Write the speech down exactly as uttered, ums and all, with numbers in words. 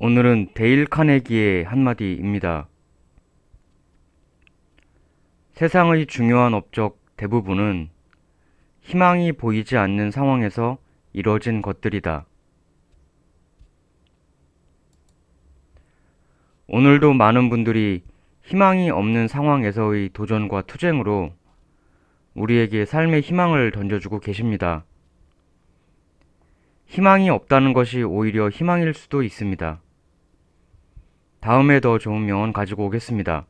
오늘은 데일 카네기의 한마디입니다. 세상의 중요한 업적 대부분은 희망이 보이지 않는 상황에서 이뤄진 것들이다. 오늘도 많은 분들이 희망이 없는 상황에서의 도전과 투쟁으로 우리에게 삶의 희망을 던져주고 계십니다. 희망이 없다는 것이 오히려 희망일 수도 있습니다. 다음에 더 좋은 명언 가지고 오겠습니다.